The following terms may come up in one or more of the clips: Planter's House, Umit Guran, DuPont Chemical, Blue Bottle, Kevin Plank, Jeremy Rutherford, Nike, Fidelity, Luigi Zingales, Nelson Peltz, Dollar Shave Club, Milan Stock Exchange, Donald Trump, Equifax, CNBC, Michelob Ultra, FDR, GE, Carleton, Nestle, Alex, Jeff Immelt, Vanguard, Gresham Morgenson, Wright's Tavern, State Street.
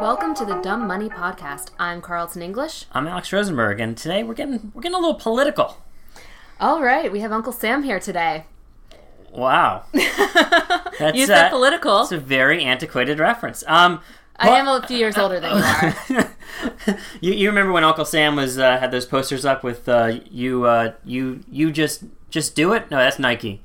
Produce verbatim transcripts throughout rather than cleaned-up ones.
Welcome to the Dumb Money Podcast. I'm Carleton English. I'm Alex Rosenberg, and today we're getting we're getting a little political. All right, we have Uncle Sam here today. Wow, that's you said uh, political. It's a very antiquated reference. Um, I well, am a few years older than you are. you, you remember when Uncle Sam was uh, had those posters up with uh, you uh, you you just just do it? No, that's Nike.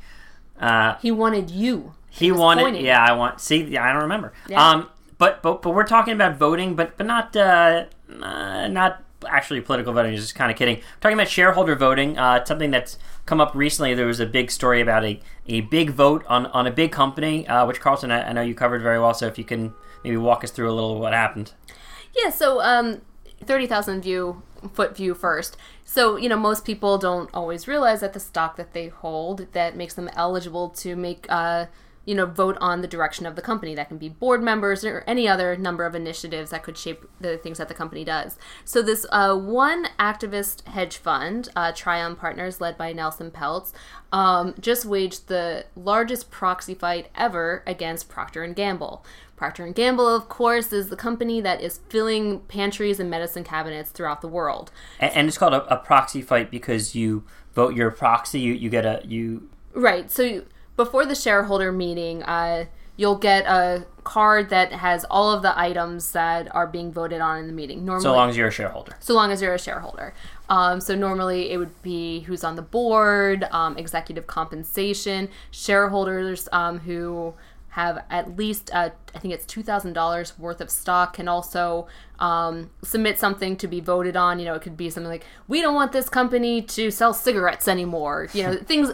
Uh, he wanted you. He, he wanted. Pointing. Yeah, I want. See, yeah, I don't remember. Yeah. Um, but but but we're talking about voting, but but not uh, uh, not actually political voting. I'm just kind of kidding. We're talking about shareholder voting. Uh, something that's come up recently. There was a big story about a, a big vote on, on a big company, uh, which Carleton, I, I know you covered very well. So if you can maybe walk us through a little of what happened. Yeah. So um, thirty thousand view. foot view first. So, you know, most people don't always realize that the stock that they hold that makes them eligible to make, uh, you know, vote on the direction of the company. That can be board members or any other number of initiatives that could shape the things that the company does. So this uh, one activist hedge fund, uh, Trian Partners, led by Nelson Peltz, um, just waged the largest proxy fight ever against Procter and Gamble. Procter and Gamble, of course, is the company that is filling pantries and medicine cabinets throughout the world. And, and it's called a, a proxy fight because you vote your proxy, you, you get a... you Right. So you, before the shareholder meeting, uh, you'll get a card that has all of the items that are being voted on in the meeting. Normally, so long as you're a shareholder. So long as you're a shareholder. Um, so normally it would be who's on the board, um, executive compensation, shareholders um, who... have at least, uh, I think it's two thousand dollars worth of stock, can also um, submit something to be voted on. You know, it could be something like, we don't want this company to sell cigarettes anymore. You know, things,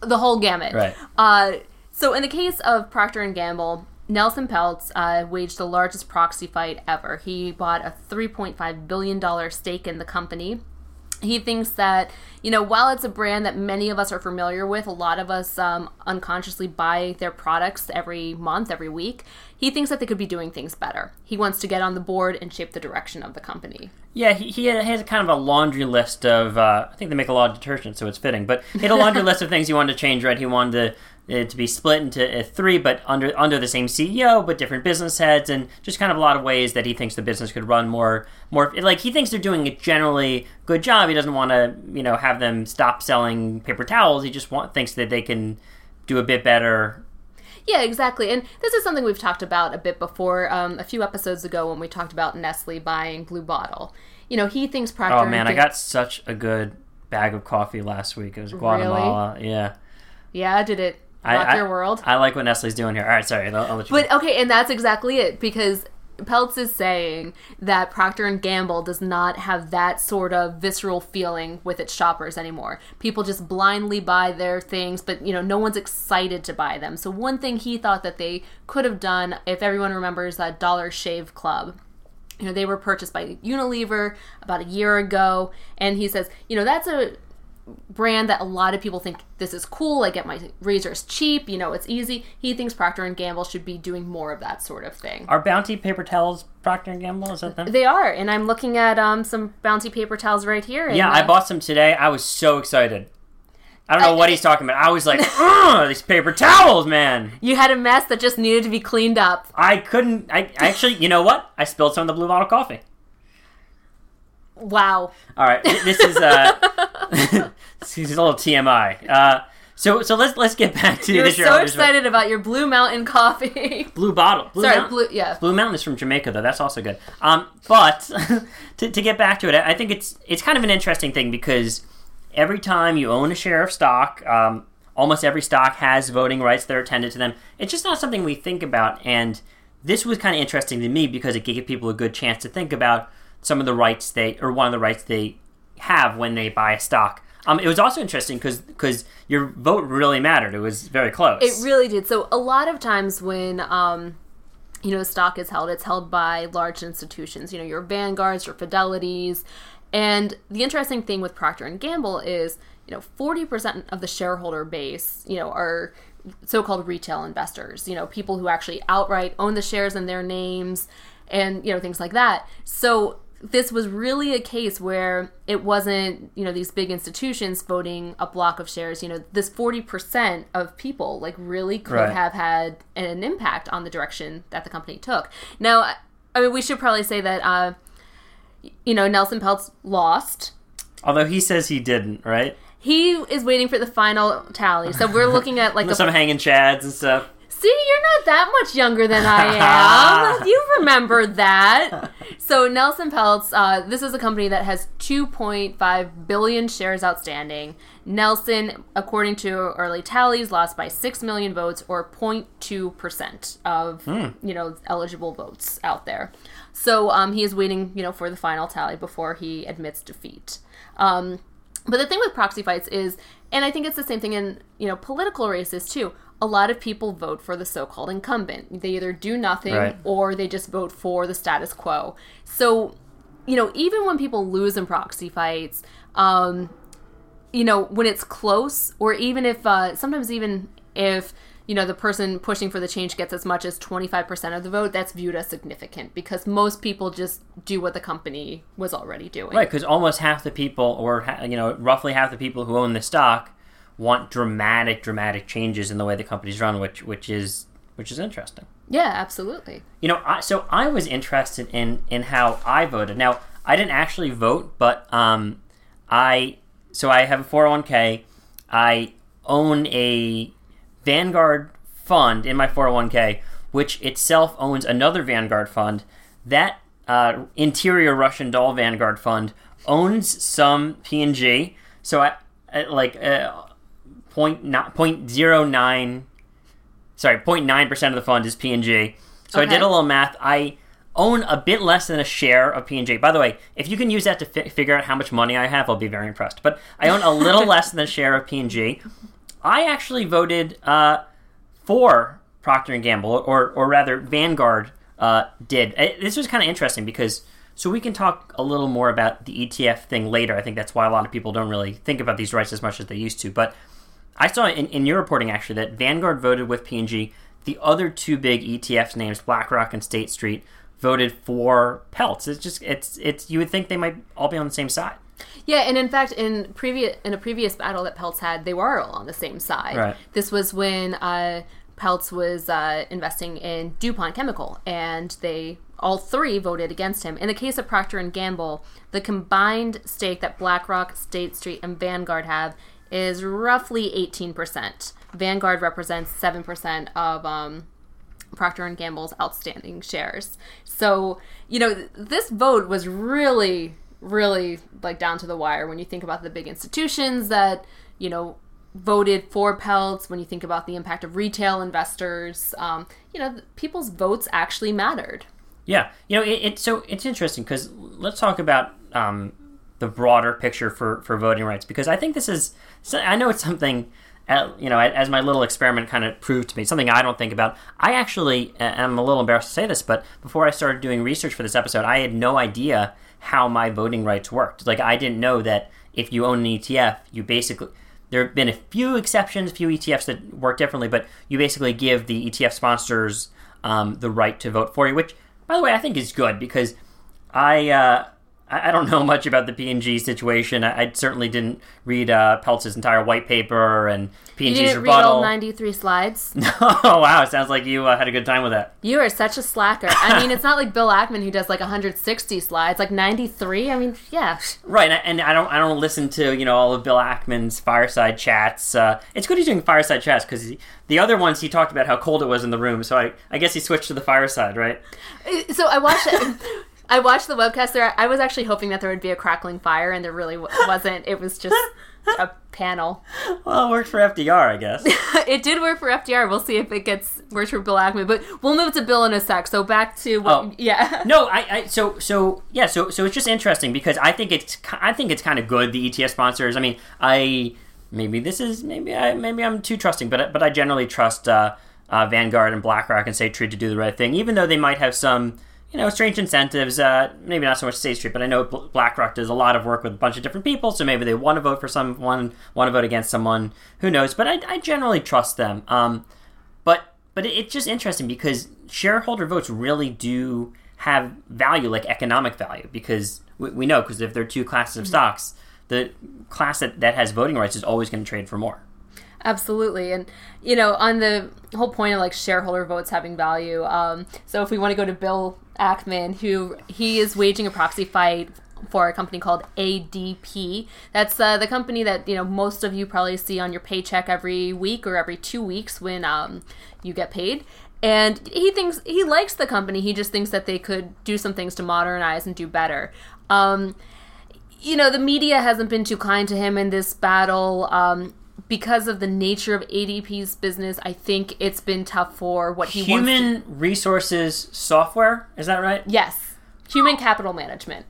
the whole gamut. Right. Uh, so in the case of Procter and Gamble, Nelson Peltz uh, waged the largest proxy fight ever. He bought a three point five billion dollars stake in the company. He thinks that, you know, while it's a brand that many of us are familiar with, a lot of us um, unconsciously buy their products every month, every week, he thinks that they could be doing things better. He wants to get on the board and shape the direction of the company. Yeah, he, he has kind of a laundry list of, uh, I think they make a lot of detergent, so it's fitting, but he had a laundry list of things he wanted to change, right? He wanted to... it to be split into three, but under under the same C E O, but different business heads, and just kind of a lot of ways that he thinks the business could run more more like he thinks they're doing a generally good job. He doesn't want to you know have them stop selling paper towels. He just want, thinks that they can do a bit better. Yeah, exactly. And this is something we've talked about a bit before, um, a few episodes ago when we talked about Nestle buying Blue Bottle. You know, he thinks Procter. Oh man, I got such a good bag of coffee last week. It was Guatemala. Really? Yeah. Yeah, did it. Rock I, your world. I, I like what Nestle's doing here. All right, sorry. I'll, I'll let you but, know. Okay, and that's exactly it, because Peltz is saying that Procter and Gamble does not have that sort of visceral feeling with its shoppers anymore. People just blindly buy their things, but, you know, no one's excited to buy them. So one thing he thought that they could have done, if everyone remembers that Dollar Shave Club, you know, they were purchased by Unilever about a year ago, and he says, you know, that's a... brand that a lot of people think this is cool. I get my razors cheap. You know, it's easy. He thinks Procter and Gamble should be doing more of that sort of thing. Are Bounty paper towels Procter and Gamble? Is that them? They are. And I'm looking at um, some Bounty paper towels right here. And yeah, I uh, bought some today. I was so excited. I don't know I, what he's talking about. I was like, ugh, these paper towels, man. You had a mess that just needed to be cleaned up. I couldn't. I actually, you know what? I spilled some of the Blue Bottle coffee. Wow. All right. This is uh, this is a little T M I. Uh, so so let's let's get back to You're the You're so excited vote. About your Blue Mountain coffee. Blue Bottle. Blue Sorry, Mountain. Blue, yeah. Blue Mountain is from Jamaica, though. That's also good. Um, but to to get back to it, I think it's it's kind of an interesting thing because every time you own a share of stock, um, almost every stock has voting rights that are attended to them. It's just not something we think about, and this was kind of interesting to me because it gave people a good chance to think about some of the rights they, or one of the rights they have when they buy a stock. Um, it was also interesting because because your vote really mattered. It was very close. It really did. So a lot of times when, um, you know, stock is held, it's held by large institutions. You know, your Vanguards, your Fidelities. And the interesting thing with Procter and Gamble is, you know, forty percent of the shareholder base, you know, are so-called retail investors. You know, people who actually outright own the shares in their names and, you know, things like that. So this was really a case where it wasn't, you know, these big institutions voting a block of shares. You know, this forty percent of people, like, really could right. have had an impact on the direction that the company took. Now, I mean, we should probably say that, uh, you know, Nelson Peltz lost. Although he says he didn't, right? He is waiting for the final tally. So we're looking at like... some f- hanging chads and stuff. See, you're not that much younger than I am. You remember that. So Nelson Peltz, uh, this is a company that has two point five billion shares outstanding. Nelson, according to early tallies, lost by six million votes, or zero point two percent of, mm. you know, eligible votes out there. So um, he is waiting, you know, for the final tally before he admits defeat. Um, but the thing with proxy fights is, and I think it's the same thing in, you know, political races too, a lot of people vote for the so-called incumbent. They either do nothing right. or they just vote for the status quo. So, you know, even when people lose in proxy fights, um, you know, when it's close, or even if, uh, sometimes even if, you know, the person pushing for the change gets as much as twenty-five percent of the vote, that's viewed as significant because most people just do what the company was already doing. Right, because almost half the people, or, you know, roughly half the people who own the stock want dramatic, dramatic changes in the way the company's run, which which is which is interesting. Yeah, absolutely. You know, I, so I was interested in in how I voted. Now, I didn't actually vote, but um, I so I have a four oh one k. I own a Vanguard fund in my four oh one k, which itself owns another Vanguard fund. That uh, interior Russian doll Vanguard fund owns some P and G. So I, I like. Uh, Point not point zero nine, sorry, point nine percent of the fund is P and G. So okay. I did a little math. I own a bit less than a share of P and G. By the way, if you can use that to fi- figure out how much money I have, I'll be very impressed. But I own a little less than a share of P and G. I actually voted uh, for Procter and Gamble, or or rather Vanguard uh, did. I, this was kind of interesting because so we can talk a little more about the E T F thing later. I think that's why a lot of people don't really think about these rights as much as they used to, but. I saw in, in your reporting, actually, that Vanguard voted with P and G. The other two big E T Fs names, BlackRock and State Street, voted for Peltz. It's just, it's, it's. You would think they might all be on the same side. Yeah, and in fact, in previous in a previous battle that Peltz had, they were all on the same side. Right. This was when uh, Peltz was uh, investing in DuPont Chemical, and they all three voted against him. In the case of Procter and Gamble, the combined stake that BlackRock, State Street, and Vanguard have is roughly eighteen percent. Vanguard represents seven percent of um, Procter and Gamble's outstanding shares. So, you know, th- this vote was really, really, like, down to the wire when you think about the big institutions that, you know, voted for Peltz, when you think about the impact of retail investors. Um, you know, people's votes actually mattered. Yeah. You know, it, it, so it's interesting because let's talk about... Um, the broader picture for, for voting rights, because I think this is, I know it's something, you know, as my little experiment kind of proved to me, something I don't think about. I actually, I'm a little embarrassed to say this, but before I started doing research for this episode, I had no idea how my voting rights worked. Like, I didn't know that if you own an E T F, you basically, there have been a few exceptions, a few E T Fs that work differently, but you basically give the E T F sponsors um, the right to vote for you, which, by the way, I think is good, because I, uh, I don't know much about the P and G situation. I, I certainly didn't read uh, Peltz's entire white paper and P and G's rebuttal. You didn't rebuttal. read all ninety-three slides? No. Wow. Sounds like you uh, had a good time with that. You are such a slacker. I mean, it's not like Bill Ackman who does like one hundred sixty slides, like ninety-three. I mean, yeah. Right. And I don't I don't listen to, you know, all of Bill Ackman's fireside chats. Uh, it's good he's doing fireside chats because the other ones he talked about how cold it was in the room. So I, I guess he switched to the fireside, right? So I watched it. I watched the webcast there. I was actually hoping that there would be a crackling fire, and there really wasn't. It was just a panel. Well, it worked for F D R, I guess. It did work for F D R. We'll see if it gets worse for Bill Ackman, but we'll move to Bill in a sec. So back to what, oh. yeah. No, I, I so so yeah, so so it's just interesting because I think it's I think it's kind of good the E T F sponsors. I mean, I maybe this is maybe I maybe I'm too trusting, but but I generally trust uh, uh, Vanguard and BlackRock and State Street to do the right thing, even though they might have some, you know, strange incentives, uh, maybe not so much State Street, but I know BlackRock does a lot of work with a bunch of different people, so maybe they want to vote for someone, want to vote against someone, who knows, but I, I generally trust them. Um, but but it's just interesting because shareholder votes really do have value, like economic value, because we, we know, because if there are two classes of mm-hmm. stocks, the class that, that has voting rights is always going to trade for more. Absolutely. And, you know, on the whole point of like shareholder votes having value. Um, so if we want to go to Bill Ackman, who he is waging a proxy fight for a company called A D P. That's uh, the company that, you know, most of you probably see on your paycheck every week or every two weeks when um, you get paid. And he thinks he likes the company. He just thinks that they could do some things to modernize and do better. Um, you know, the media hasn't been too kind to him in this battle. Um, because of the nature of A D P's business, I think it's been tough for what he Human wants. Human resources software? Is that right? Yes. Human capital management.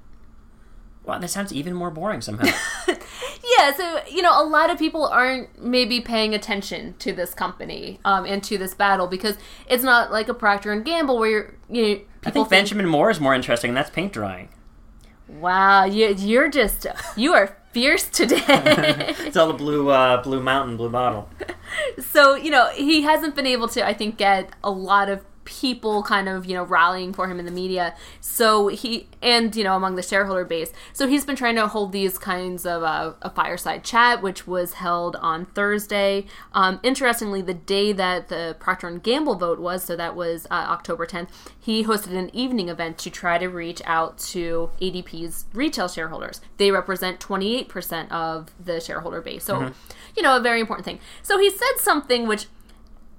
Wow, that sounds even more boring somehow. Yeah, so, you know, a lot of people aren't maybe paying attention to this company um, and to this battle because it's not like a Procter and Gamble where you're, you know, people I think Benjamin think, Moore is more interesting, and that's paint drying. Wow, you, you're just, you are fierce today. It's all the blue, uh, blue mountain, blue bottle. So, you know, he hasn't been able to, I think, get a lot of people kind of, you know, rallying for him in the media. So he, and, you know, among the shareholder base. So he's been trying to hold these kinds of uh, a fireside chat, which was held on Thursday. Um, interestingly, the day that the Procter and Gamble vote was, so that was uh, October tenth, he hosted an evening event to try to reach out to A D P's retail shareholders. They represent twenty-eight percent of the shareholder base. So, mm-hmm. you know, a very important thing. So he said something which,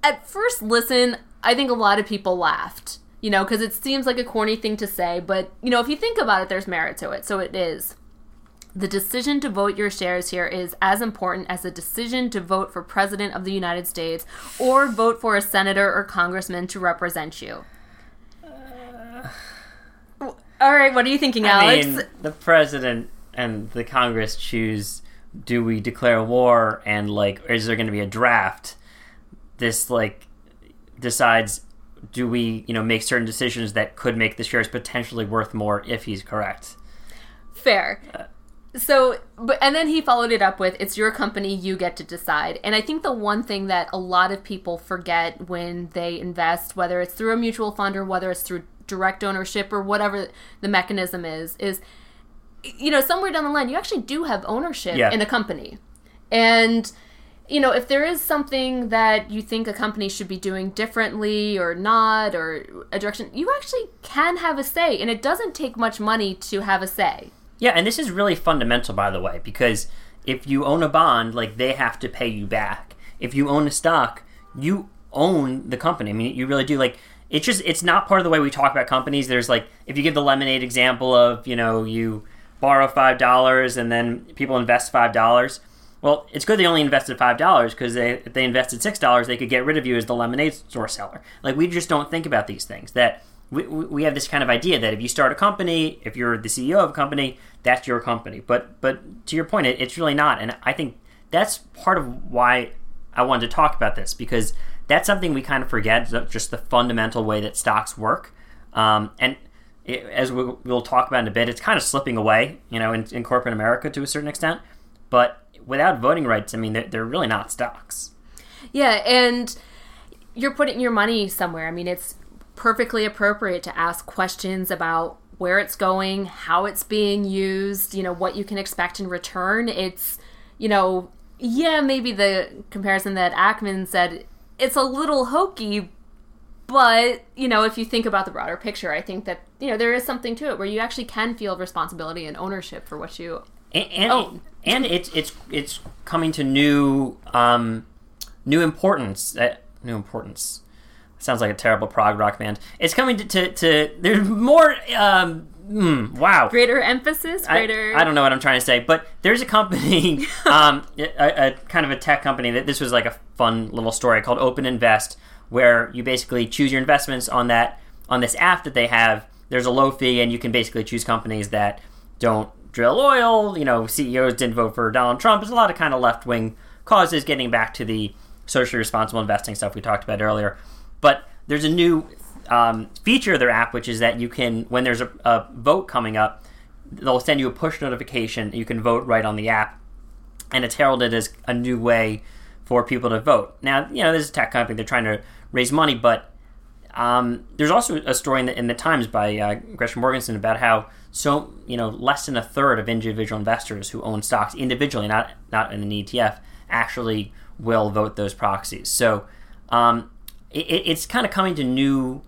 at first listen, I think a lot of people laughed, you know, because it seems like a corny thing to say. But, you know, if you think about it, there's merit to it. So it is. The decision to vote your shares here is as important as the decision to vote for President of the United States or vote for a senator or congressman to represent you. Uh, All right. What are you thinking, Alex? I mean, the president and the Congress choose, do we declare war and, like, is there going to be a draft? This, like, decides, do we, you know, make certain decisions that could make the shares potentially worth more if he's correct? Fair. Uh, so, but and then he followed it up with, it's your company, you get to decide. And I think the one thing that a lot of people forget when they invest, whether it's through a mutual fund or whether it's through direct ownership or whatever the mechanism is, is, you know, somewhere down the line, you actually do have ownership yeah. in a company. And, you know, if there is something that you think a company should be doing differently or not or a direction, you actually can have a say. And it doesn't take much money to have a say. Yeah, and this is really fundamental, by the way, because if you own a bond, like, they have to pay you back. If you own a stock, you own the company. I mean, you really do. Like, it's just, it's not part of the way we talk about companies. There's, like, if you give the lemonade example of, you know, you borrow five dollars and then people invest five dollars. Well, it's good they only invested five dollars because they, if they invested six dollars, they could get rid of you as the lemonade store seller. Like, we just don't think about these things. That we we have this kind of idea that if you start a company, if you're the C E O of a company, that's your company. But but to your point, it, it's really not. And I think that's part of why I wanted to talk about this, because that's something we kind of forget, just the fundamental way that stocks work. Um, and it, as we'll, we'll talk about in a bit, it's kind of slipping away, you know, in, in corporate America to a certain extent. But without voting rights, I mean, they're, they're really not stocks. Yeah, and you're putting your money somewhere. I mean, it's perfectly appropriate to ask questions about where it's going, how it's being used, you know, what you can expect in return. It's, you know, yeah, maybe the comparison that Ackman said, it's a little hokey, but, you know, if you think about the broader picture, I think that, you know, there is something to it where you actually can feel responsibility and ownership for what you and, and own. And it's it's it's coming to new um, new importance. Uh, new importance sounds like a terrible prog rock band. It's coming to to, to there's more. Um, mm, wow, greater emphasis. Greater. I, I don't know what I'm trying to say, but there's a company, um, a, a kind of a tech company that this was like a fun little story called Open Invest, where you basically choose your investments on that on this app that they have. There's a low fee, and you can basically choose companies that don't drill oil, you know, C E Os didn't vote for Donald Trump. There's a lot of kind of left-wing causes, getting back to the socially responsible investing stuff we talked about earlier. But there's a new um, feature of their app, which is that you can, when there's a, a vote coming up, they'll send you a push notification. You can vote right on the app, and it's heralded as a new way for people to vote. Now, you know, this is a tech company. They're trying to raise money, but Um, there's also a story in the, in the Times by uh, Gresham Morgenson about how so you know less than a third of individual investors who own stocks individually, not not in an E T F, actually will vote those proxies. So um, it, it's kind of coming to new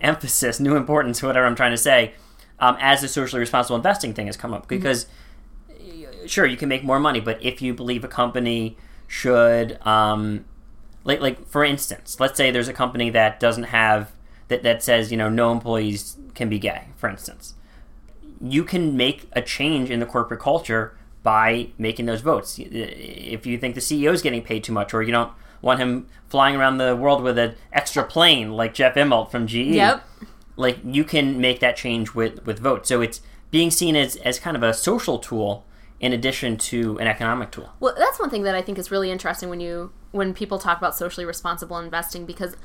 emphasis, new importance, whatever I'm trying to say, um, as the socially responsible investing thing has come up. Because, mm-hmm. sure, you can make more money, but if you believe a company should, um, like, like for instance, let's say there's a company that doesn't have, that, that says, you know, no employees can be gay, for instance. You can make a change in the corporate culture by making those votes. If you think the C E O is getting paid too much, or you don't want him flying around the world with an extra plane like Jeff Immelt from G E, yep. like you can make that change with, with votes. So it's being seen as, as kind of a social tool in addition to an economic tool. Well, that's one thing that I think is really interesting when you when people talk about socially responsible investing, because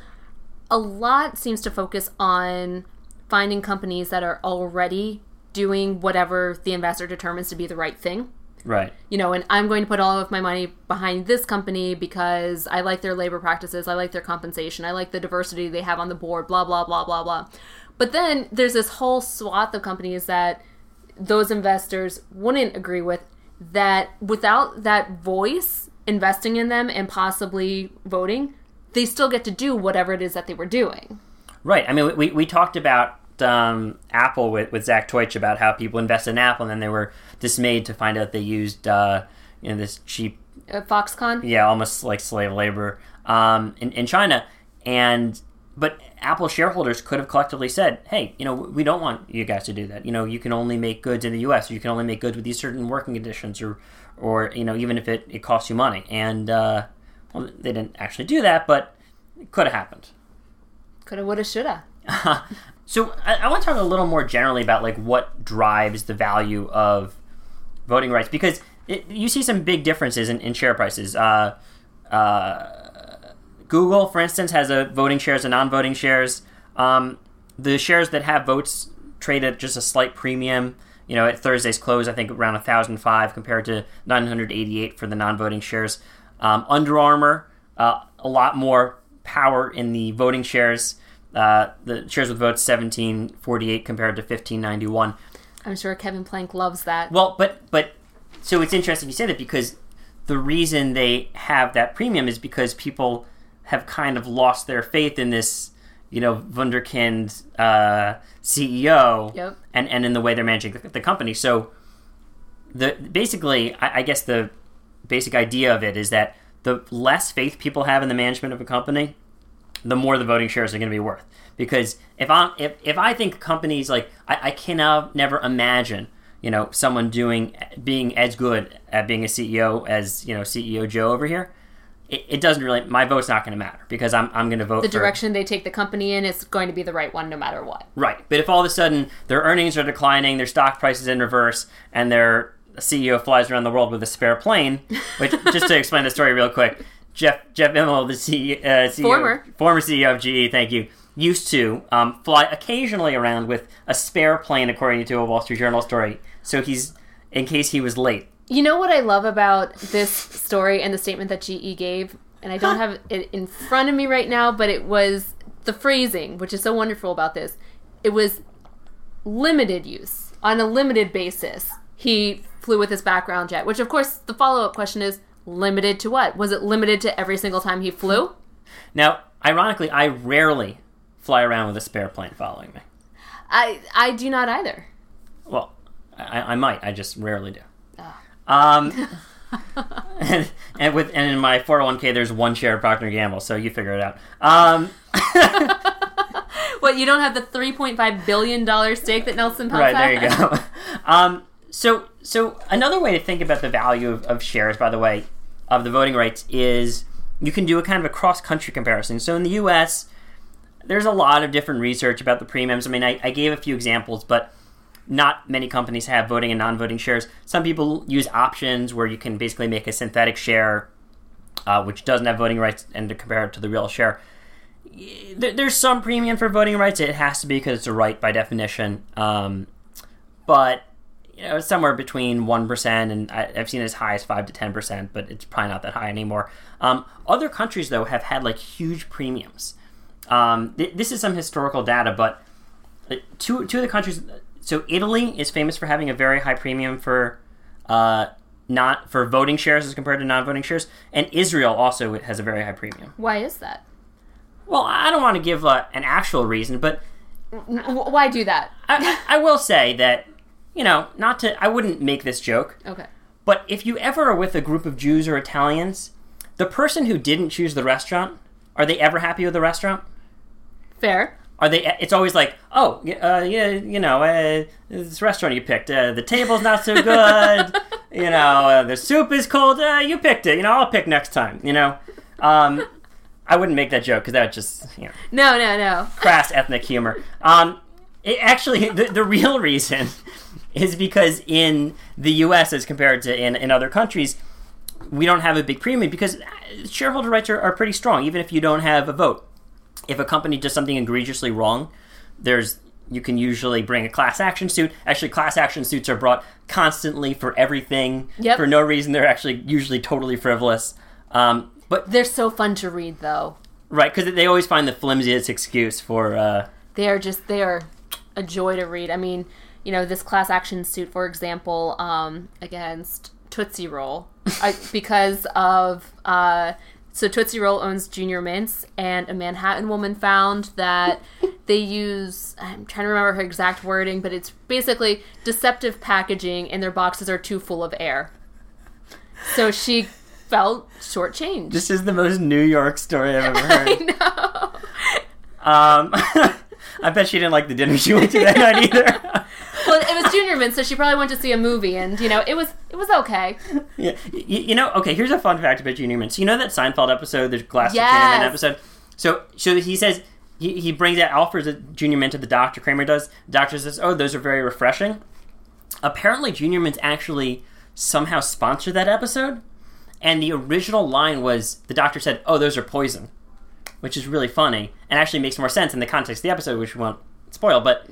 a lot seems to focus on finding companies that are already doing whatever the investor determines to be the right thing. Right. You know, and I'm going to put all of my money behind this company because I like their labor practices, I like their compensation, I like the diversity they have on the board, blah, blah, blah, blah, blah. But then there's this whole swath of companies that those investors wouldn't agree with, that without that voice investing in them and possibly voting, they still get to do whatever it is that they were doing. Right. I mean, we, we talked about Um, Apple with, with Zach Teutsch about how people invest in Apple, and then they were dismayed to find out they used uh, you know this cheap uh, Foxconn, yeah, almost like slave labor um, in, in China. And but Apple shareholders could have collectively said, "Hey, you know, we don't want you guys to do that. You know, you can only make goods in the U S Or you can only make goods with these certain working conditions, or or you know, even if it, it costs you money." And uh, well, they didn't actually do that, but it could have happened. Coulda, woulda, shoulda. So I, I want to talk a little more generally about like what drives the value of voting rights, because it, you see some big differences in, in share prices. Uh, uh, Google, for instance, has a voting shares and non-voting shares. Um, the shares that have votes trade at just a slight premium. You know, at Thursday's close, I think around one thousand five compared to nine hundred eighty-eight for the non-voting shares. Um, Under Armour, uh, a lot more power in the voting shares. Uh, the shares with votes seventeen forty-eight compared to fifteen ninety-one. I'm sure Kevin Plank loves that. Well, but but so it's interesting you say that, because the reason they have that premium is because people have kind of lost their faith in this, you know, wunderkind uh, C E O, yep. and and in the way they're managing the, the company. So the basically, I, I guess the basic idea of it is that the less faith people have in the management of a company, the more the voting shares are going to be worth. Because if I if, if I think companies like I, I cannot never imagine, you know, someone doing being as good at being a C E O as, you know, C E O Joe over here, it, it doesn't really, my vote's not going to matter, because I'm I'm going to vote the for the direction they take the company in is going to be the right one no matter what. Right. But if all of a sudden their earnings are declining, their stock price is in reverse, and their C E O flies around the world with a spare plane, which just to explain the story real quick. Jeff Jeff Immelt, the C E O, uh, C E O, former. former C E O of G E, thank you, used to um, fly occasionally around with a spare plane, according to a Wall Street Journal story. So he's, in case he was late. You know what I love about this story and the statement that G E gave, and I don't have it in front of me right now, but it was the phrasing, which is so wonderful about this. It was limited use, on a limited basis. He flew with his background jet, which, of course, the follow-up question is, limited to what? Was it limited to every single time he flew? Now, ironically, I rarely fly around with a spare plane following me. I I do not either. Well, I, I might. I just rarely do. Oh. Um, and, and with and in my four oh one k, there's one share of Procter and Gamble, so you figure it out. Um, what, you don't have the three point five billion dollars stake that Nelson Peltz had? Right, there you go. um, so, so another way to think about the value of, of shares, by the way, of the voting rights, is you can do a kind of a cross-country comparison. So in the U S, there's a lot of different research about the premiums. I mean, I, I gave a few examples, but not many companies have voting and non-voting shares. Some people use options where you can basically make a synthetic share, uh, which doesn't have voting rights, and to compare it to the real share. There, there's some premium for voting rights. It has to be, because it's a right by definition. Um, but... You know, somewhere between one percent and I've seen it as high as five to ten percent, but it's probably not that high anymore. Um, other countries, though, have had like huge premiums. Um, th- this is some historical data, but two two of the countries. So Italy is famous for having a very high premium for uh, not for voting shares as compared to non-voting shares. And Israel also has a very high premium. Why is that? Well, I don't want to give uh, an actual reason, but... Why do that? I, I will say that, you know, not to... I wouldn't make this joke. Okay. But if you ever are with a group of Jews or Italians, the person who didn't choose the restaurant, are they ever happy with the restaurant? Fair. Are they? It's always like, oh, uh, yeah, you know, uh, this restaurant you picked, uh, the table's not so good, you know, uh, the soup is cold, uh, you picked it, you know, I'll pick next time, you know. Um, I wouldn't make that joke because that would just, you know. No, no, no. Crass ethnic humor. Um, it actually, the, the real reason is because in the U S as compared to in, in other countries, we don't have a big premium because shareholder rights are, are pretty strong, even if you don't have a vote. If a company does something egregiously wrong, there's you can usually bring a class action suit. Actually, class action suits are brought constantly for everything. Yep. For no reason. They're actually usually totally frivolous. Um, but they're so fun to read, though. Right, because they always find the flimsiest excuse for... Uh, they are just, they are a joy to read. I mean, you know, this class action suit, for example, um, against Tootsie Roll, I, because of... Uh, So Tootsie Roll owns Junior Mints, and a Manhattan woman found that they use, I'm trying to remember her exact wording, but it's basically deceptive packaging, and their boxes are too full of air. So she felt shortchanged. This is the most New York story I've ever heard. I know. Um, I bet she didn't like the dinner she went to that night either. Well, it was Junior Mints, so she probably went to see a movie, and, you know, it was it was okay. Yeah, you, you know, okay, here's a fun fact about Junior Mints. You know that Seinfeld episode, the glass yes. of gin in that episode? So so he says, he, he brings out Alfred's a Junior Mint to the doctor, Kramer does. The doctor says, oh, those are very refreshing. Apparently, Junior Mints actually somehow sponsored that episode, and the original line was, the doctor said, oh, those are poison, which is really funny, and actually makes more sense in the context of the episode, which we won't spoil, but...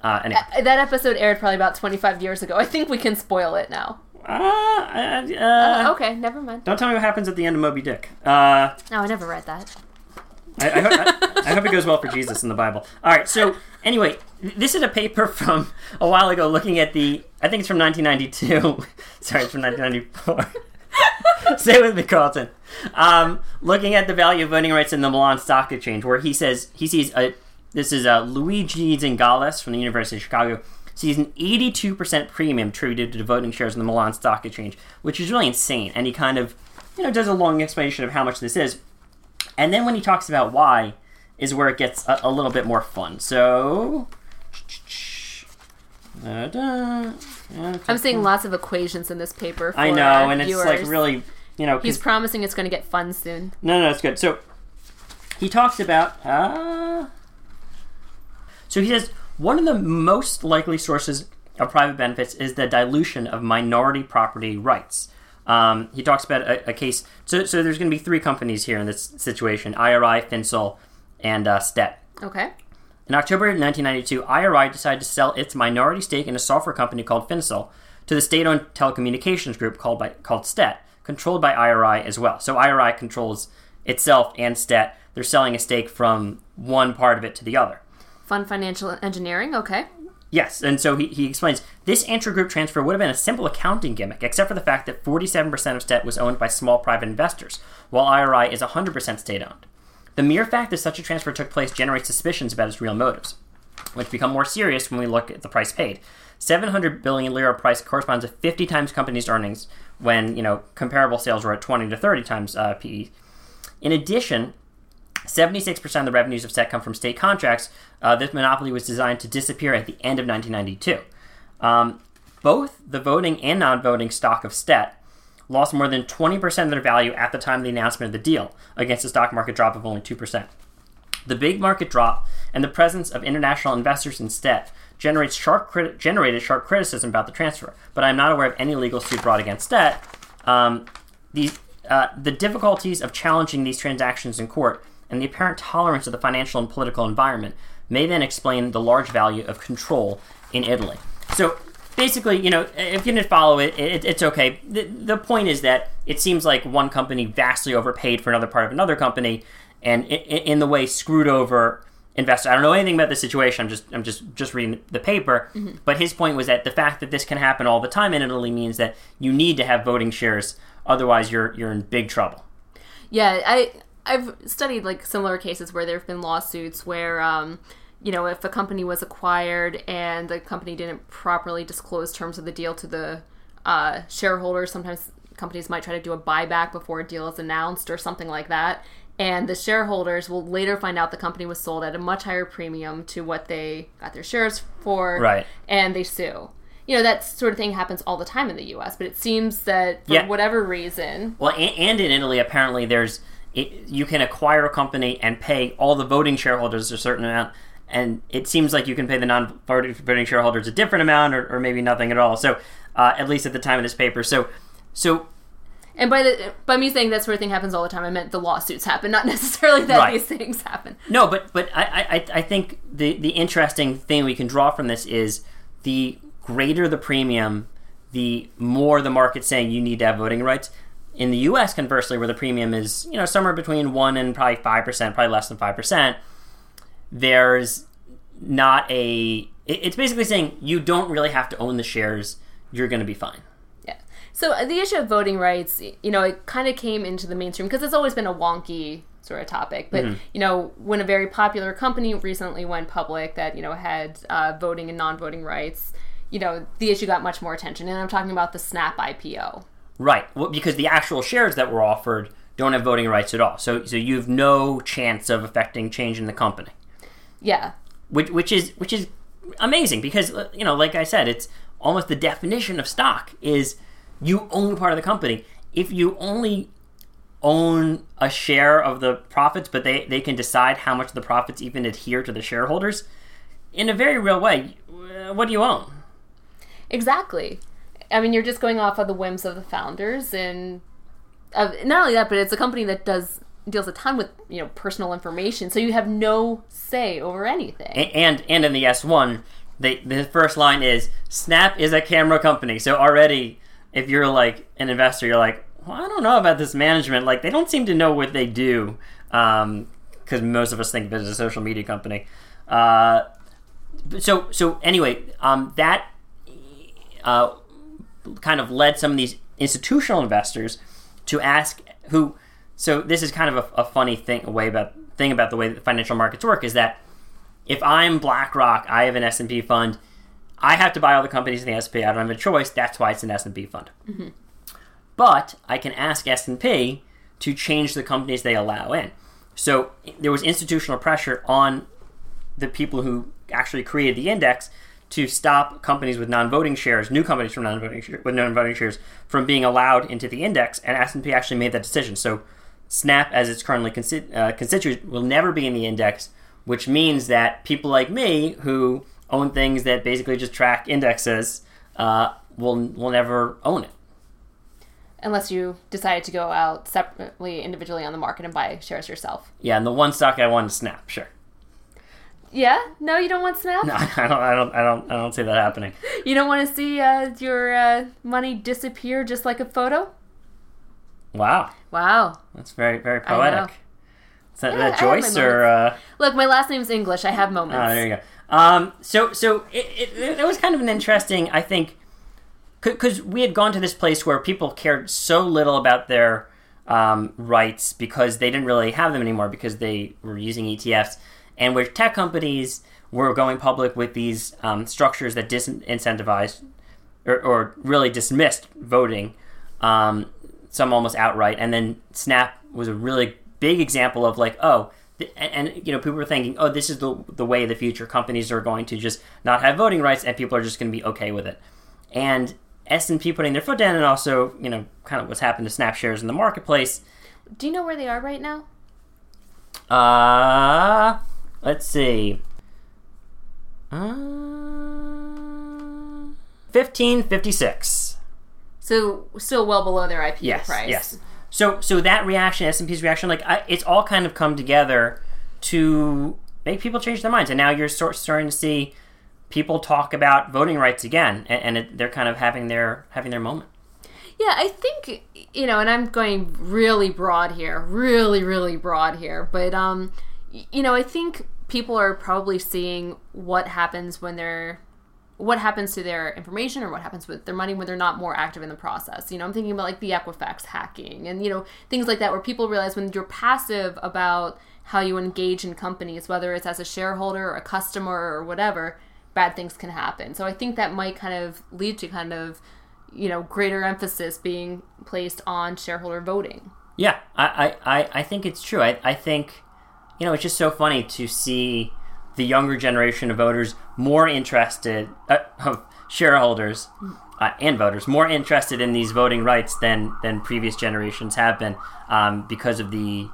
Uh, anyway. That episode aired probably about twenty-five years ago. I think we can spoil it now. Uh, uh, uh, okay, never mind. Don't tell me what happens at the end of Moby Dick. Uh, no, I never read that. I, I, hope, I, I hope it goes well for Jesus in the Bible. All right, so anyway, this is a paper from a while ago looking at the, I think it's from nineteen ninety-two. Sorry, it's from nineteen ninety-four. Stay with me, Carleton. Um, looking at the value of voting rights in the Milan Stock Exchange, where he says, he sees a This is uh, Luigi Zingales from the University of Chicago. Sees an eighty-two percent premium attributed to voting shares in the Milan Stock Exchange, which is really insane. And he kind of, you know, does a long explanation of how much this is. And then when he talks about why, is where it gets a, a little bit more fun. So, I'm seeing lots of equations in this paper. For I know, and viewers. It's like really, you know, he's promising it's going to get fun soon. No, no, it's good. So he talks about. Uh, So he says, one of the most likely sources of private benefits is the dilution of minority property rights. Um, he talks about a, a case. So, so there's going to be three companies here in this situation, I R I, FinSol, and uh, Stet. Okay. In October nineteen ninety-two, I R I decided to sell its minority stake in a software company called FinSol to the state-owned telecommunications group called, by, called Stet, controlled by I R I as well. So I R I controls itself and Stet. They're selling a stake from one part of it to the other. Fun financial engineering, okay. Yes, and so he, he explains, this intragroup transfer would have been a simple accounting gimmick, except for the fact that forty-seven percent of Stet was owned by small private investors, while I R I is one hundred percent state-owned. The mere fact that such a transfer took place generates suspicions about its real motives, which become more serious when we look at the price paid. seven hundred billion lira price corresponds to fifty times companies' earnings when, you know, comparable sales were at twenty to thirty times uh, P E. In addition... seventy-six percent of the revenues of Stet come from state contracts. Uh, this monopoly was designed to disappear at the end of nineteen ninety-two. Um, both the voting and non-voting stock of Stet lost more than twenty percent of their value at the time of the announcement of the deal, against a stock market drop of only two percent. The big market drop and the presence of international investors in Stet generates sharp crit- generated sharp criticism about the transfer, but I am not aware of any legal suit brought against Stet. Um, these, uh, the difficulties of challenging these transactions in court and the apparent tolerance of the financial and political environment may then explain the large value of control in Italy. So basically, you know, if you didn't follow it, it it's okay. The, the point is that it seems like one company vastly overpaid for another part of another company, and in, in the way screwed over investor. I don't know anything about the situation. I'm just I'm just just reading the paper. Mm-hmm. But his point was that the fact that this can happen all the time in Italy means that you need to have voting shares, otherwise you're you're in big trouble. Yeah, I I've studied like similar cases where there have been lawsuits where um, you know, if a company was acquired and the company didn't properly disclose terms of the deal to the uh, shareholders, sometimes companies might try to do a buyback before a deal is announced or something like that. And the shareholders will later find out the company was sold at a much higher premium to what they got their shares for. Right. And they sue. You know, that sort of thing happens all the time in the U S, but it seems that for yeah. whatever reason... Well, and, and in Italy, apparently, there's it, you can acquire a company and pay all the voting shareholders a certain amount, and it seems like you can pay the non-voting shareholders a different amount or, or maybe nothing at all. So, uh, at least at the time of this paper. So... so And by the by me saying that sort of thing happens all the time, I meant the lawsuits happen, not necessarily that right. these things happen. No, but but I, I I think the the interesting thing we can draw from this is the greater the premium, the more the market's saying you need to have voting rights. In the U S, conversely, where the premium is, you know, somewhere between one and probably five percent, probably less than five percent, there's not a it, it's basically saying you don't really have to own the shares, you're gonna be fine. So the issue of voting rights, you know, it kind of came into the mainstream because it's always been a wonky sort of topic. But, mm-hmm. you know, when a very popular company recently went public that, you know, had uh, voting and non-voting rights, you know, the issue got much more attention. And I'm talking about the Snap I P O. Right. Well, because the actual shares that were offered don't have voting rights at all. So so you have no chance of affecting change in the company. Yeah. Which which is which is amazing because, you know, like I said, it's almost the definition of stock is... you own part of the company. If you only own a share of the profits, but they, they can decide how much of the profits even adhere to the shareholders, in a very real way, what do you own? Exactly. I mean, you're just going off of the whims of the founders, and uh, not only that, but it's a company that does deals a ton with, you know, personal information, so you have no say over anything. And and, and in the S one, they, the first line is, Snap is a camera company, so already... if you're like an investor, you're like, well, I don't know about this management. Like, they don't seem to know what they do, because um, most of us think of it as a social media company. Uh, so, so anyway, um, that uh, kind of led some of these institutional investors to ask who. So this is kind of a, a funny thing, a way about thing about the way that financial markets work is that if I'm BlackRock, I have an S and P fund. I have to buy all the companies in the S and P. I don't have a choice. That's why it's an S and P fund. Mm-hmm. But I can ask S and P to change the companies they allow in. So there was institutional pressure on the people who actually created the index to stop companies with non-voting shares, new companies from non-voting shares, with non-voting shares from being allowed into the index, and S and P actually made that decision. So Snap, as it's currently consi- uh, constituted, will never be in the index, which means that people like me who... own things that basically just track indexes, uh, will will never own it. Unless you decided to go out separately, individually on the market and buy shares yourself. Yeah, and the one stock I want is Snap, sure. Yeah? No, you don't want Snap? No, I don't. I don't. I don't. I don't see that happening. You don't want to see uh, your uh, money disappear just like a photo? Wow. Wow. That's very, very poetic. Is that, yeah, that Joyce or? Uh... Look, my last name's English. I have moments. Oh, there you go. Um, so, so it, it, it was kind of an interesting, I think, because we had gone to this place where people cared so little about their um, rights because they didn't really have them anymore because they were using E T Fs, and where tech companies were going public with these um, structures that disincentivized or, or really dismissed voting, um, some almost outright, and then Snap was a really big example of like, oh, And, and, you know, people were thinking, oh, this is the the way of the future. Companies are going to just not have voting rights, and people are just going to be okay with it. And S and P putting their foot down, and also, you know, kind of what's happened to Snap shares in the marketplace. Do you know where they are right now? Uh, let's see. Uh, fifteen fifty-six. So, still well below their I P O yes, price. Yes, yes. So so that reaction, S and P's reaction, like I, it's all kind of come together to make people change their minds. And now you're sort, starting to see people talk about voting rights again, and, and it, they're kind of having their having their moment. Yeah, I think, you know, and I'm going really broad here, really, really broad here. But, um, you know, I think people are probably seeing what happens when they're, what happens to their information or what happens with their money when they're not more active in the process. You know, I'm thinking about like the Equifax hacking and, you know, things like that, where people realize when you're passive about how you engage in companies, whether it's as a shareholder or a customer or whatever, bad things can happen. So I think that might kind of lead to kind of, you know, greater emphasis being placed on shareholder voting. Yeah, I, I, I think it's true. I, I think, you know, it's just so funny to see the younger generation of voters more interested, uh, of shareholders uh, and voters, more interested in these voting rights than, than previous generations have been, um, because of the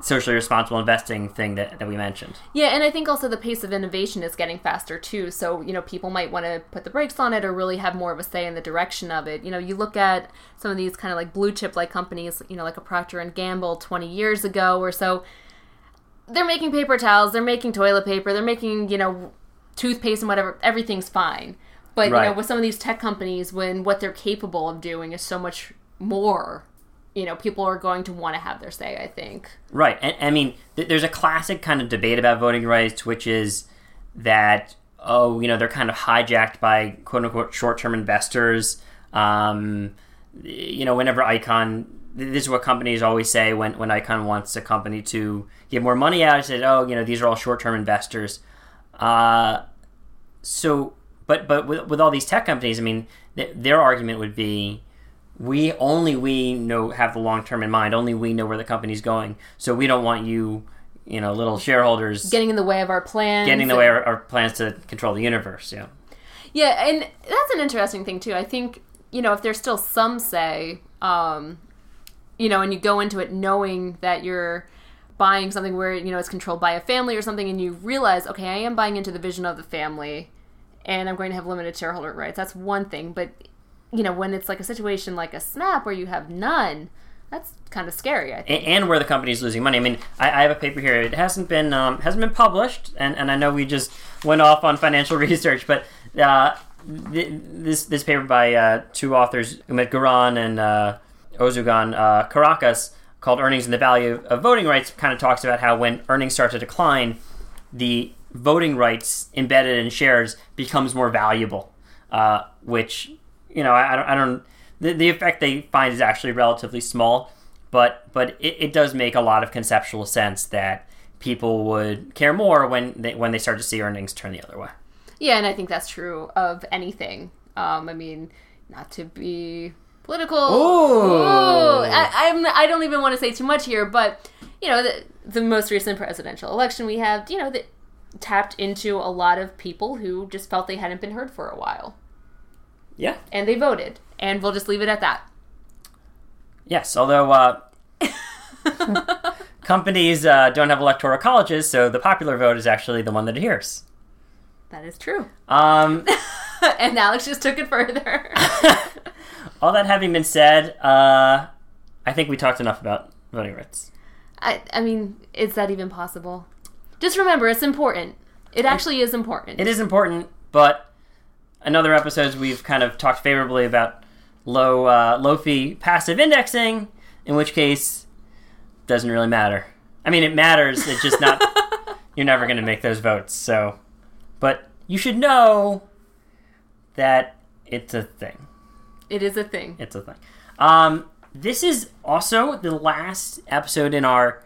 socially responsible investing thing that, that we mentioned. Yeah, and I think also the pace of innovation is getting faster too. So, you know, people might want to put the brakes on it or really have more of a say in the direction of it. You know, you look at some of these kind of like blue chip like companies, you know, like a Procter and Gamble twenty years ago or so. They're making paper towels, they're making toilet paper, they're making, you know, toothpaste and whatever. Everything's fine. But, right. you know, with some of these tech companies, when what they're capable of doing is so much more, you know, people are going to want to have their say, I think. Right. And I mean, th- there's a classic kind of debate about voting rights, which is that, oh, you know, they're kind of hijacked by, quote unquote, short-term investors. Um, you know, whenever Icon, this is what companies always say when, when Icon wants a company to get more money out, it says, oh, you know, these are all short-term investors. Uh, so, but but with, with all these tech companies, I mean, th- their argument would be, We only we know have the long term in mind. Only we know where the company's going. So we don't want you, you know, little shareholders getting in the way of our plans. Getting in the way of our plans to control the universe. Yeah. Yeah, and that's an interesting thing too. I think, you know, if there's still some say, um, you know, and you go into it knowing that you're buying something where, you know, it's controlled by a family or something, and you realize, okay, I am buying into the vision of the family, and I'm going to have limited shareholder rights. That's one thing, but. You know, when it's like a situation like a Snap where you have none, that's kind of scary, I think. And where the company's losing money. I mean, I, I have a paper here. It hasn't been um, hasn't been published, and, and I know we just went off on financial research, but uh, th- this this paper by uh, two authors, Umit Guran and uh, Ozugan uh, Karakas, called Earnings and the Value of Voting Rights, kind of talks about how when earnings start to decline, the voting rights embedded in shares becomes more valuable, uh, which... You know, I, I don't. I don't. The, the effect they find is actually relatively small, but but it, it does make a lot of conceptual sense that people would care more when they when they start to see earnings turn the other way. Yeah, and I think that's true of anything. Um, I mean, not to be political. Ooh. Ooh. I, I'm. I don't even want to say too much here, but you know, the, the most recent presidential election we have, you know, that tapped into a lot of people who just felt they hadn't been heard for a while. Yeah. And they voted. And we'll just leave it at that. Yes, although uh, companies uh, don't have electoral colleges, so the popular vote is actually the one that adheres. That is true. Um, and Alex just took it further. All that having been said, uh, I think we talked enough about voting rights. I, I mean, is that even possible? Just remember, it's important. It actually is important. It is important, but... In other episodes, we've kind of talked favorably about low uh, low fee passive indexing, in which case it doesn't really matter. I mean, it matters. It's just not. You're never going to make those votes. So, but you should know that it's a thing. It is a thing. It's a thing. Um, this is also the last episode in our,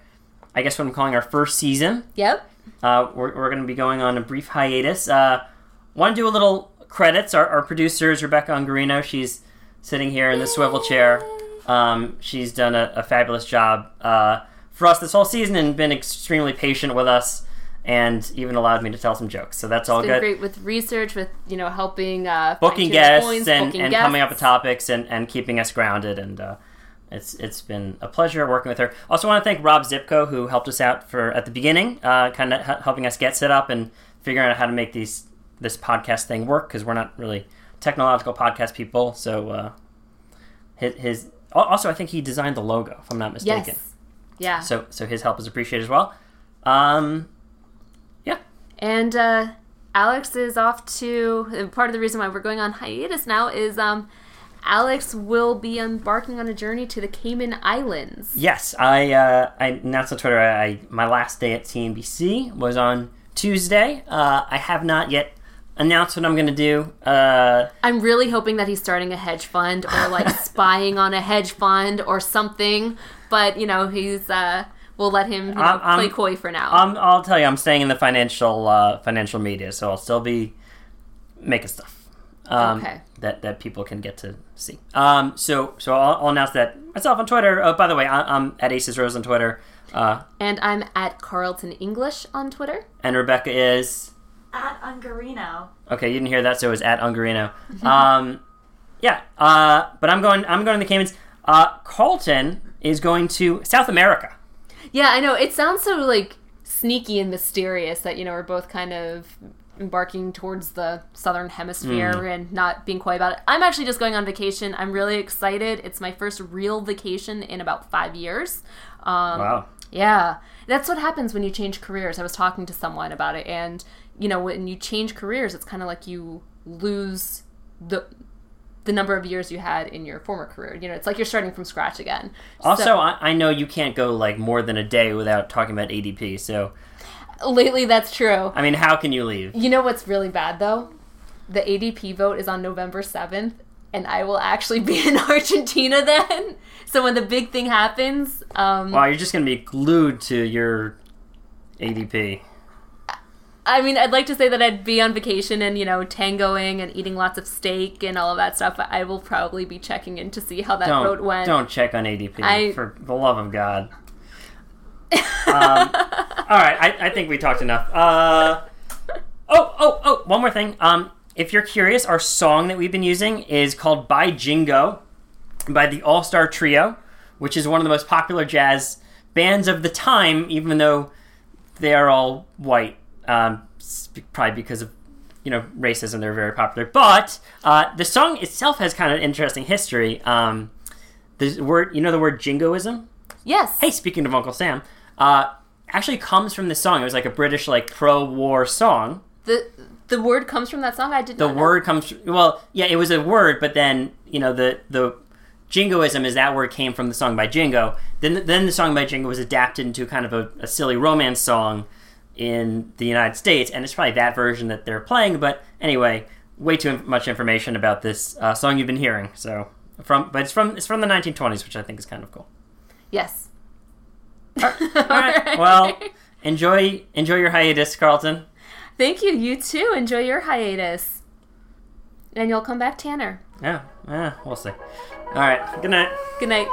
I guess, what I'm calling our first season. Yep. Uh, we're we're going to be going on a brief hiatus. Uh, want to do a little. Credits. Our, our producer is Rebecca Angarino. She's sitting here in the swivel chair. Um, she's done a, a fabulous job uh, for us this whole season and been extremely patient with us and even allowed me to tell some jokes. So that's it's all been good. Great with research, with you know helping uh, booking guests points, and, booking and guests. Coming up with topics and, and keeping us grounded. And uh, it's it's been a pleasure working with her. Also, want to thank Rob Zipko who helped us out for at the beginning, uh, kind of h- helping us get set up and figuring out how to make these. This podcast thing work because we're not really technological podcast people. So uh, his, his also, I think he designed the logo, if I'm not mistaken. Yes. Yeah. So so his help is appreciated as well. Um, yeah. And uh, Alex is off to. And part of the reason why we're going on hiatus now is um, Alex will be embarking on a journey to the Cayman Islands. Yes, I uh, I announced on Twitter. I, I my last day at C N B C was on Tuesday. Uh, I have not yet announced what I'm going to do. Uh, I'm really hoping that he's starting a hedge fund or like spying on a hedge fund or something. But, you know, he's... Uh, we'll let him you know, I'm, play coy for now. I'm, I'll tell you, I'm staying in the financial uh, financial media, so I'll still be making stuff um, okay. that, that people can get to see. Um, so so I'll, I'll announce that myself on Twitter. Oh, by the way, I, I'm at Aces Rose on Twitter. Uh, and I'm at Carleton English on Twitter. And Rebecca is... At Ungarino. Okay, you didn't hear that, so it was at Ungarino. um, yeah, uh, but I'm going, I'm going to the Caymans. Uh, Carleton is going to South America. Yeah, I know. It sounds so, like, sneaky and mysterious that, you know, we're both kind of embarking towards the southern hemisphere mm. and not being coy about it. I'm actually just going on vacation. I'm really excited. It's my first real vacation in about five years. Um, wow. Yeah. That's what happens when you change careers. I was talking to someone about it, and, you know, when you change careers, it's kind of like you lose the... the number of years you had in your former career. You know, it's like you're starting from scratch again. Also, so, I, I know you can't go, like, more than a day without talking about A D P, so... Lately, that's true. I mean, how can you leave? You know what's really bad, though? The A D P vote is on November seventh, and I will actually be in Argentina then. So when the big thing happens... Um, wow, you're just going to be glued to your A D P. I mean, I'd like to say that I'd be on vacation and, you know, tangoing and eating lots of steak and all of that stuff, but I will probably be checking in to see how that don't, vote went. Don't check on A D P, I... for the love of God. um, all right, I, I think we talked enough. Uh, oh, oh, oh, one more thing. Um, if you're curious, our song that we've been using is called By Jingo by the All-Star Trio, which is one of the most popular jazz bands of the time, even though they are all white. Um, probably because of, you know, racism, they're very popular. But uh, the song itself has kind of interesting history. Um, the word, you know, the word jingoism. Yes. Hey, speaking of Uncle Sam, uh, actually comes from this song. It was like a British, like, pro-war song. The the word comes from that song. I didn't. The know. word comes. Well, yeah, it was a word, but then, you know, the the jingoism is that word came from the song by Jingo. Then then the song by Jingo was adapted into kind of a, a silly romance song in the United States, and it's probably that version that they're playing. But anyway, way too much information about this uh, song you've been hearing. So from, but it's from it's from the nineteen twenties, which I think is kind of cool. Yes. All right. All right. Well, enjoy enjoy your hiatus, Carleton. Thank you. You too. Enjoy your hiatus, and you'll come back, Tanner. Yeah. Yeah. We'll see. All right. Good night. Good night.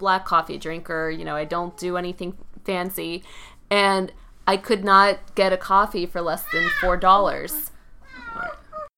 Black coffee drinker, you know, I don't do anything fancy, and I could not get a coffee for less than four dollars.